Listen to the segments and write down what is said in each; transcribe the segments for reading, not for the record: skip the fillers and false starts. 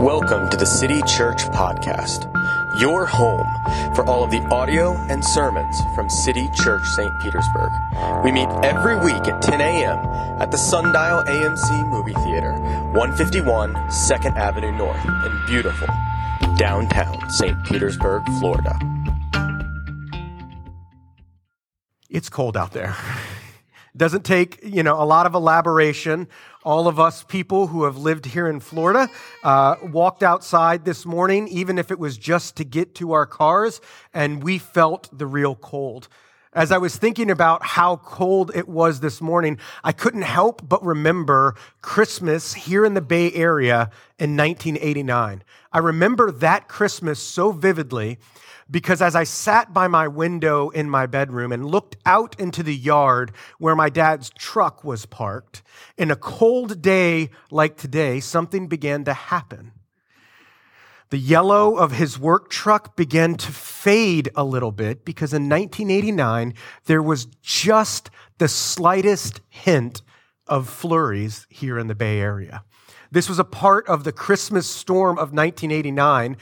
Welcome to the City Church Podcast, your home for all of the audio and sermons from City Church St. Petersburg. We meet every week at 10 a.m. at the Sundial AMC Movie Theater, 151 2nd Avenue North in beautiful downtown St. Petersburg, Florida. It's cold out there. Doesn't take, a lot of elaboration. All of us people who have lived here in Florida walked outside this morning, even if it was just to get to our cars, and we felt the real cold. As I was thinking about how cold it was this morning, I couldn't help but remember Christmas here in the Bay Area in 1989. I remember that Christmas so vividly because as I sat by my window in my bedroom and looked out into the yard where my dad's truck was parked, in a cold day like today, something began to happen. The yellow of his work truck began to fade a little bit because in 1989, there was just the slightest hint of flurries here in the Bay Area. This was a part of the Christmas storm of 1989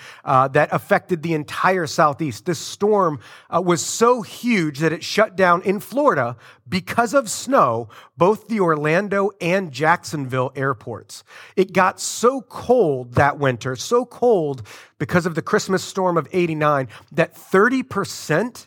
that affected the entire Southeast. This storm was so huge that it shut down in Florida because of snow, both the Orlando and Jacksonville airports. It got so cold that winter, so cold because of the Christmas storm of 89, that 30%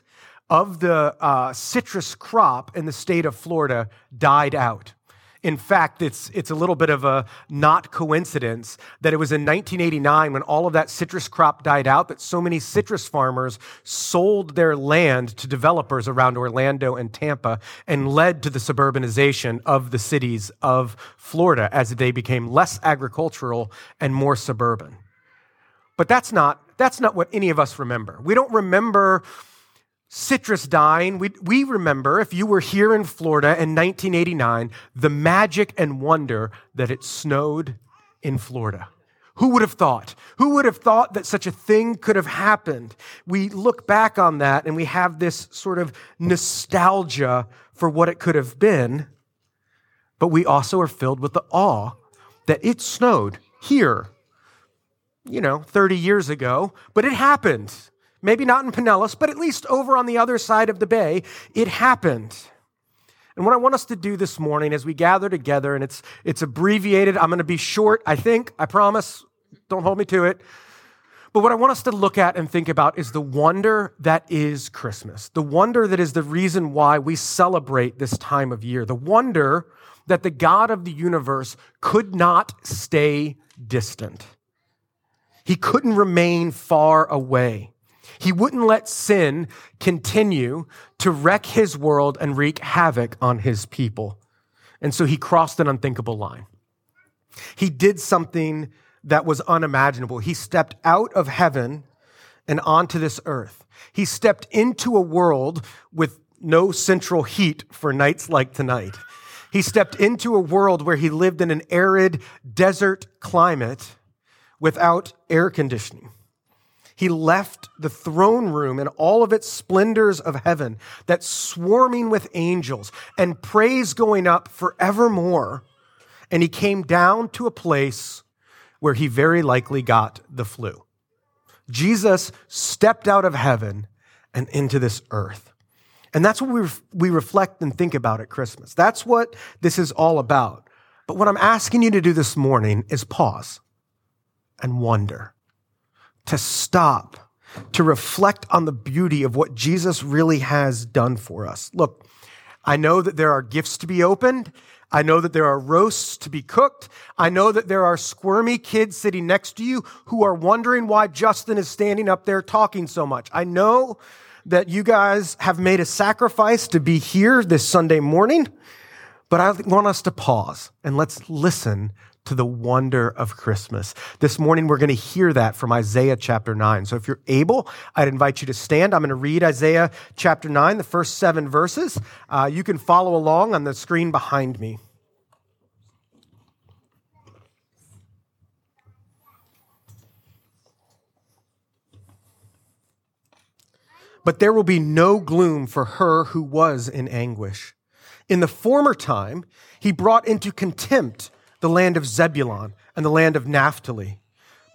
of the citrus crop in the state of Florida died out. In fact, it's a little bit of a not coincidence that it was in 1989 when all of that citrus crop died out that so many citrus farmers sold their land to developers around Orlando and Tampa and led to the suburbanization of the cities of Florida as they became less agricultural and more suburban. But that's not what any of us remember. We don't remember citrus dying. We remember, if you were here in Florida in 1989, the magic and wonder that it snowed in Florida. Who would have thought? Who would have thought that such a thing could have happened? We look back on that and we have this sort of nostalgia for what it could have been, but we also are filled with the awe that it snowed here, 30 years ago, but it happened. Maybe not in Pinellas, but at least over on the other side of the bay, it happened. And what I want us to do this morning as we gather together, and it's abbreviated, I'm going to be short, I think, I promise, don't hold me to it. But what I want us to look at and think about is the wonder that is Christmas, the wonder that is the reason why we celebrate this time of year, the wonder that the God of the universe could not stay distant. He couldn't remain far away. He wouldn't let sin continue to wreck his world and wreak havoc on his people. And so he crossed an unthinkable line. He did something that was unimaginable. He stepped out of heaven and onto this earth. He stepped into a world with no central heat for nights like tonight. He stepped into a world where he lived in an arid desert climate without air conditioning. He left the throne room and all of its splendors of heaven, that's swarming with angels and praise going up forevermore. And he came down to a place where he very likely got the flu. Jesus stepped out of heaven and into this earth. And that's what we reflect and think about at Christmas. That's what this is all about. But what I'm asking you to do this morning is pause and wonder. To stop, to reflect on the beauty of what Jesus really has done for us. Look, I know that there are gifts to be opened. I know that there are roasts to be cooked. I know that there are squirmy kids sitting next to you who are wondering why Justin is standing up there talking so much. I know that you guys have made a sacrifice to be here this Sunday morning, but I want us to pause and let's listen to the wonder of Christmas. This morning, we're going to hear that from Isaiah chapter 9. So if you're able, I'd invite you to stand. I'm going to read Isaiah chapter 9, the first 7 verses. You can follow along on the screen behind me. But there will be no gloom for her who was in anguish. In the former time, he brought into contempt the land of Zebulun and the land of Naphtali.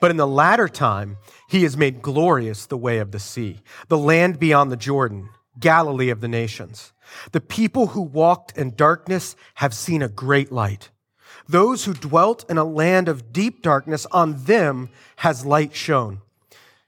But in the latter time, he has made glorious the way of the sea, the land beyond the Jordan, Galilee of the nations. The people who walked in darkness have seen a great light. Those who dwelt in a land of deep darkness, on them has light shone.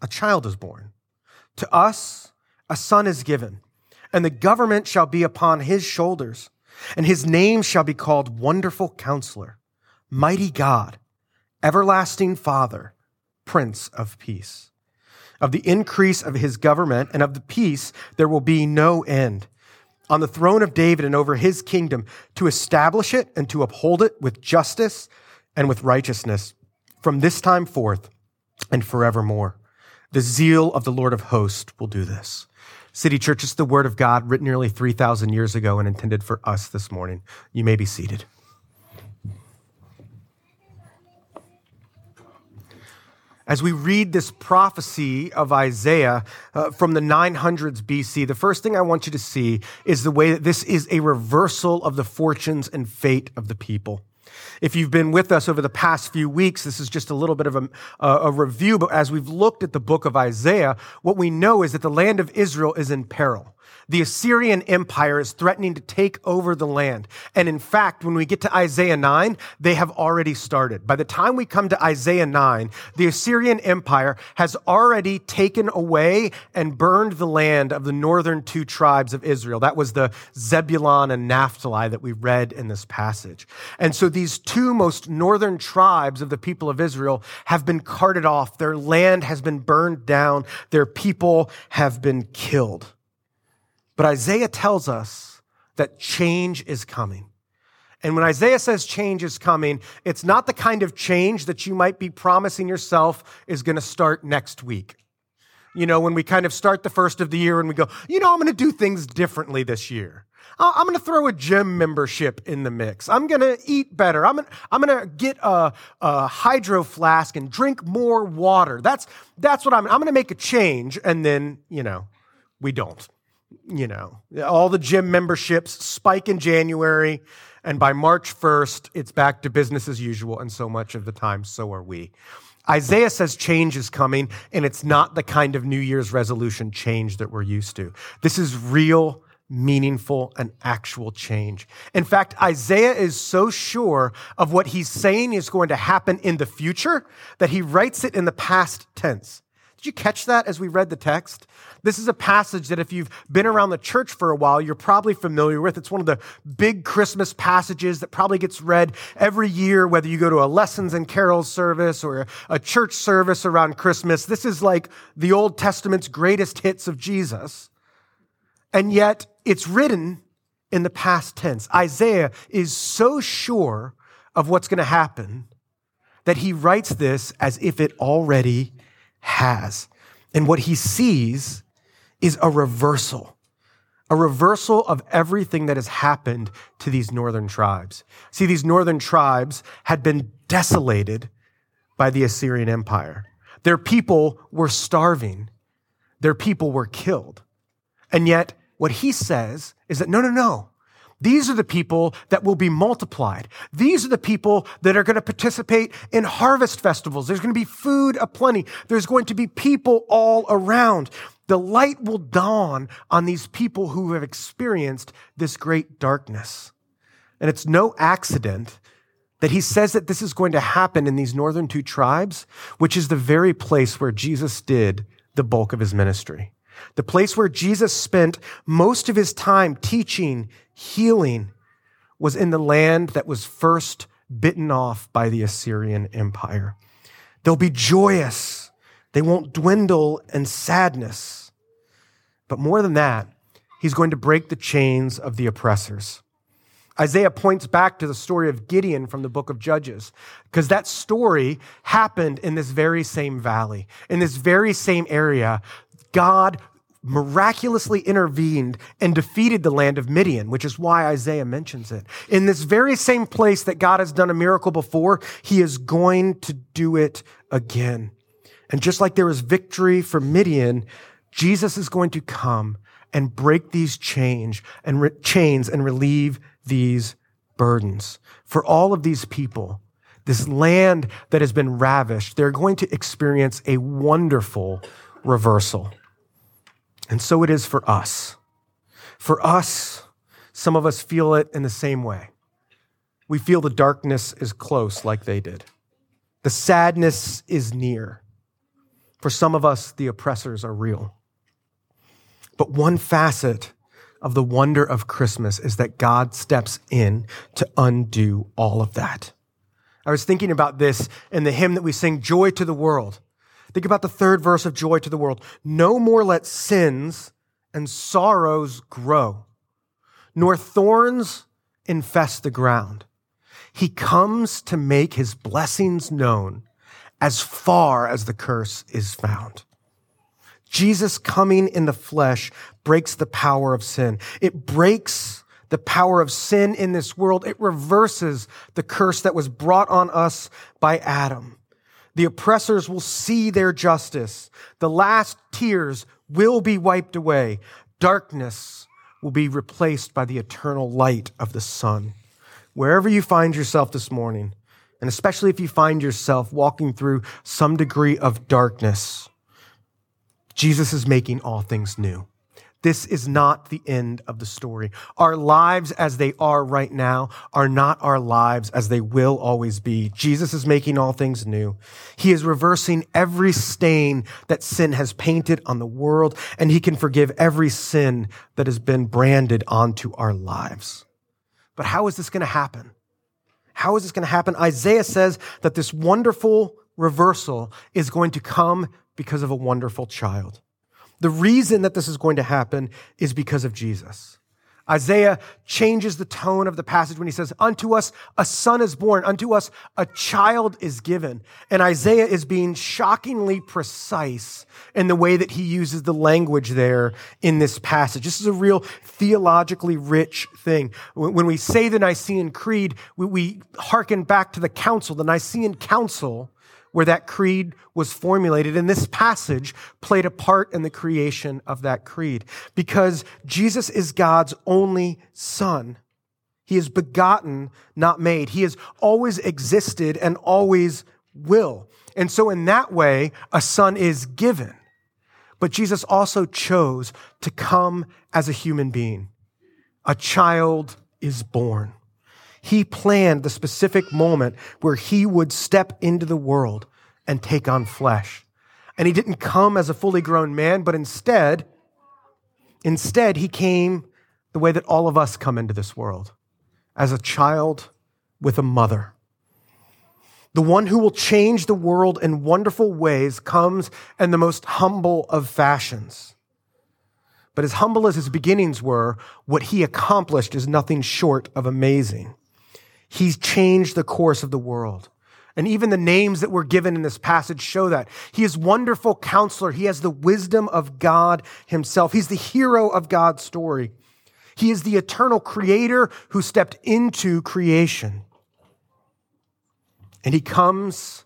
a child is born, to us a son is given, and the government shall be upon his shoulders, and his name shall be called Wonderful Counselor, Mighty God, Everlasting Father, Prince of Peace. Of the increase of his government and of the peace there will be no end. On the throne of David and over his kingdom, to establish it and to uphold it with justice and with righteousness from this time forth and forevermore. The zeal of the Lord of hosts will do this. City Church, it's the word of God written nearly 3,000 years ago and intended for us this morning. You may be seated. As we read this prophecy of Isaiah from the 900s BC, the first thing I want you to see is the way that this is a reversal of the fortunes and fate of the people. If you've been with us over the past few weeks, this is just a little bit of a review, but as we've looked at the book of Isaiah, what we know is that the land of Israel is in peril. The Assyrian Empire is threatening to take over the land. And in fact, when we get to Isaiah 9, they have already started. By the time we come to Isaiah 9, the Assyrian Empire has already taken away and burned the land of the northern two tribes of Israel. That was the Zebulun and Naphtali that we read in this passage. And so these two most northern tribes of the people of Israel have been carted off. Their land has been burned down. Their people have been killed. But Isaiah tells us that change is coming. And when Isaiah says change is coming, it's not the kind of change that you might be promising yourself is going to start next week. You know, when we kind of start the first of the year and we go, you know, I'm going to do things differently this year. I'm going to throw a gym membership in the mix. I'm going to eat better. I'm going to get a hydro flask and drink more water. That's what I'm going to make a change. And then, you know, we don't. You know, all the gym memberships spike in January, and by March 1st, it's back to business as usual, and so much of the time, so are we. Isaiah says change is coming, and it's not the kind of New Year's resolution change that we're used to. This is real, meaningful, and actual change. In fact, Isaiah is so sure of what he's saying is going to happen in the future that he writes it in the past tense. Did you catch that as we read the text? This is a passage that if you've been around the church for a while, you're probably familiar with. It's one of the big Christmas passages that probably gets read every year, whether you go to a Lessons and Carols service or a church service around Christmas. This is like the Old Testament's greatest hits of Jesus. And yet it's written in the past tense. Isaiah is so sure of what's going to happen that he writes this as if it already has. And what he sees is a reversal of everything that has happened to these northern tribes. See, these northern tribes had been desolated by the Assyrian Empire. Their people were starving. Their people were killed. And yet what he says is that no. These are the people that will be multiplied. These are the people that are going to participate in harvest festivals. There's going to be food aplenty. There's going to be people all around. The light will dawn on these people who have experienced this great darkness. And it's no accident that he says that this is going to happen in these northern two tribes, which is the very place where Jesus did the bulk of his ministry. The place where Jesus spent most of his time teaching, healing, was in the land that was first bitten off by the Assyrian Empire. They'll be joyous. They won't dwindle in sadness. But more than that, he's going to break the chains of the oppressors. Isaiah points back to the story of Gideon from the book of Judges, because that story happened in this very same valley, in this very same area. God miraculously intervened and defeated the land of Midian, which is why Isaiah mentions it. In this very same place that God has done a miracle before, he is going to do it again. And just like there was victory for Midian, Jesus is going to come and break these chains and relieve these burdens. For all of these people, this land that has been ravished, they're going to experience a wonderful reversal. And so it is for us. For us, some of us feel it in the same way. We feel the darkness is close like they did. The sadness is near. For some of us, the oppressors are real. But one facet of the wonder of Christmas is that God steps in to undo all of that. I was thinking about this in the hymn that we sing, Joy to the World. Think about the third verse of Joy to the World. No more let sins and sorrows grow, nor thorns infest the ground. He comes to make his blessings known as far as the curse is found. Jesus coming in the flesh breaks the power of sin. It breaks the power of sin in this world. It reverses the curse that was brought on us by Adam. The oppressors will see their justice. The last tears will be wiped away. Darkness will be replaced by the eternal light of the sun. Wherever you find yourself this morning, and especially if you find yourself walking through some degree of darkness, Jesus is making all things new. This is not the end of the story. Our lives as they are right now are not our lives as they will always be. Jesus is making all things new. He is reversing every stain that sin has painted on the world, and he can forgive every sin that has been branded onto our lives. But how is this going to happen? How is this going to happen? Isaiah says that this wonderful reversal is going to come because of a wonderful child. The reason that this is going to happen is because of Jesus. Isaiah changes the tone of the passage when he says, unto us a son is born, unto us a child is given. And Isaiah is being shockingly precise in the way that he uses the language there in this passage. This is a real theologically rich thing. When we say the Nicene Creed, we hearken back to the Nicene Council, where that creed was formulated, and this passage played a part in the creation of that creed, because Jesus is God's only son. He is begotten, not made. He has always existed and always will. And so in that way, a son is given. But Jesus also chose to come as a human being. A child is born. He planned the specific moment where he would step into the world and take on flesh. And he didn't come as a fully grown man, but instead he came the way that all of us come into this world, as a child with a mother. The one who will change the world in wonderful ways comes in the most humble of fashions. But as humble as his beginnings were, what he accomplished is nothing short of amazing. He's changed the course of the world. And even the names that were given in this passage show that. He is wonderful counselor. He has the wisdom of God himself. He's the hero of God's story. He is the eternal creator who stepped into creation. And he comes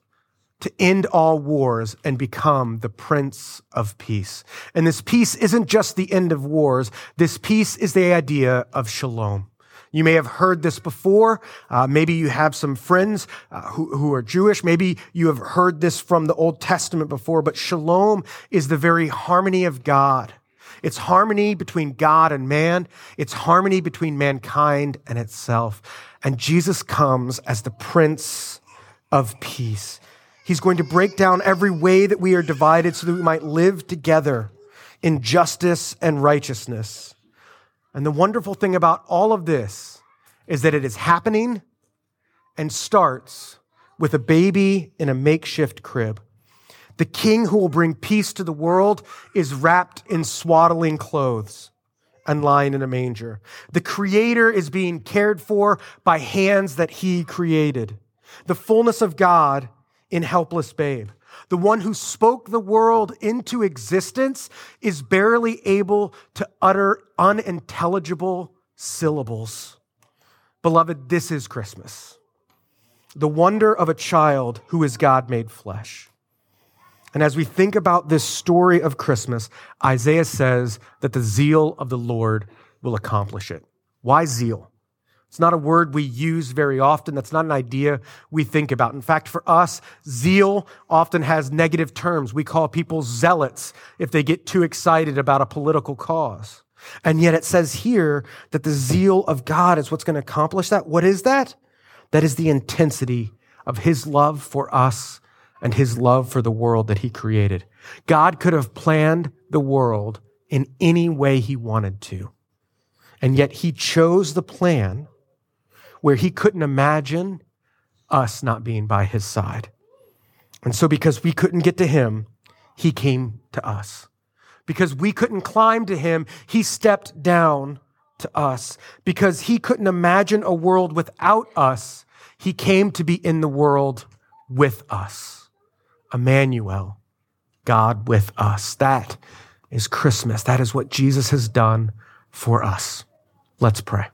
to end all wars and become the Prince of Peace. And this peace isn't just the end of wars. This peace is the idea of shalom. You may have heard this before. Maybe you have some friends who are Jewish. Maybe you have heard this from the Old Testament before, but shalom is the very harmony of God. It's harmony between God and man. It's harmony between mankind and itself. And Jesus comes as the Prince of Peace. He's going to break down every way that we are divided so that we might live together in justice and righteousness. And the wonderful thing about all of this is that it is happening and starts with a baby in a makeshift crib. The king who will bring peace to the world is wrapped in swaddling clothes and lying in a manger. The Creator is being cared for by hands that He created. The fullness of God in helpless babe. The one who spoke the world into existence is barely able to utter unintelligible syllables. Beloved, this is Christmas. The wonder of a child who is God made flesh. And as we think about this story of Christmas, Isaiah says that the zeal of the Lord will accomplish it. Why zeal? It's not a word we use very often. That's not an idea we think about. In fact, for us, zeal often has negative terms. We call people zealots if they get too excited about a political cause. And yet it says here that the zeal of God is what's going to accomplish that. What is that? That is the intensity of His love for us and His love for the world that He created. God could have planned the world in any way He wanted to. And yet He chose the plan where He couldn't imagine us not being by His side. And so because we couldn't get to Him, He came to us. Because we couldn't climb to Him, He stepped down to us. Because He couldn't imagine a world without us, He came to be in the world with us. Emmanuel, God with us. That is Christmas. That is what Jesus has done for us. Let's pray.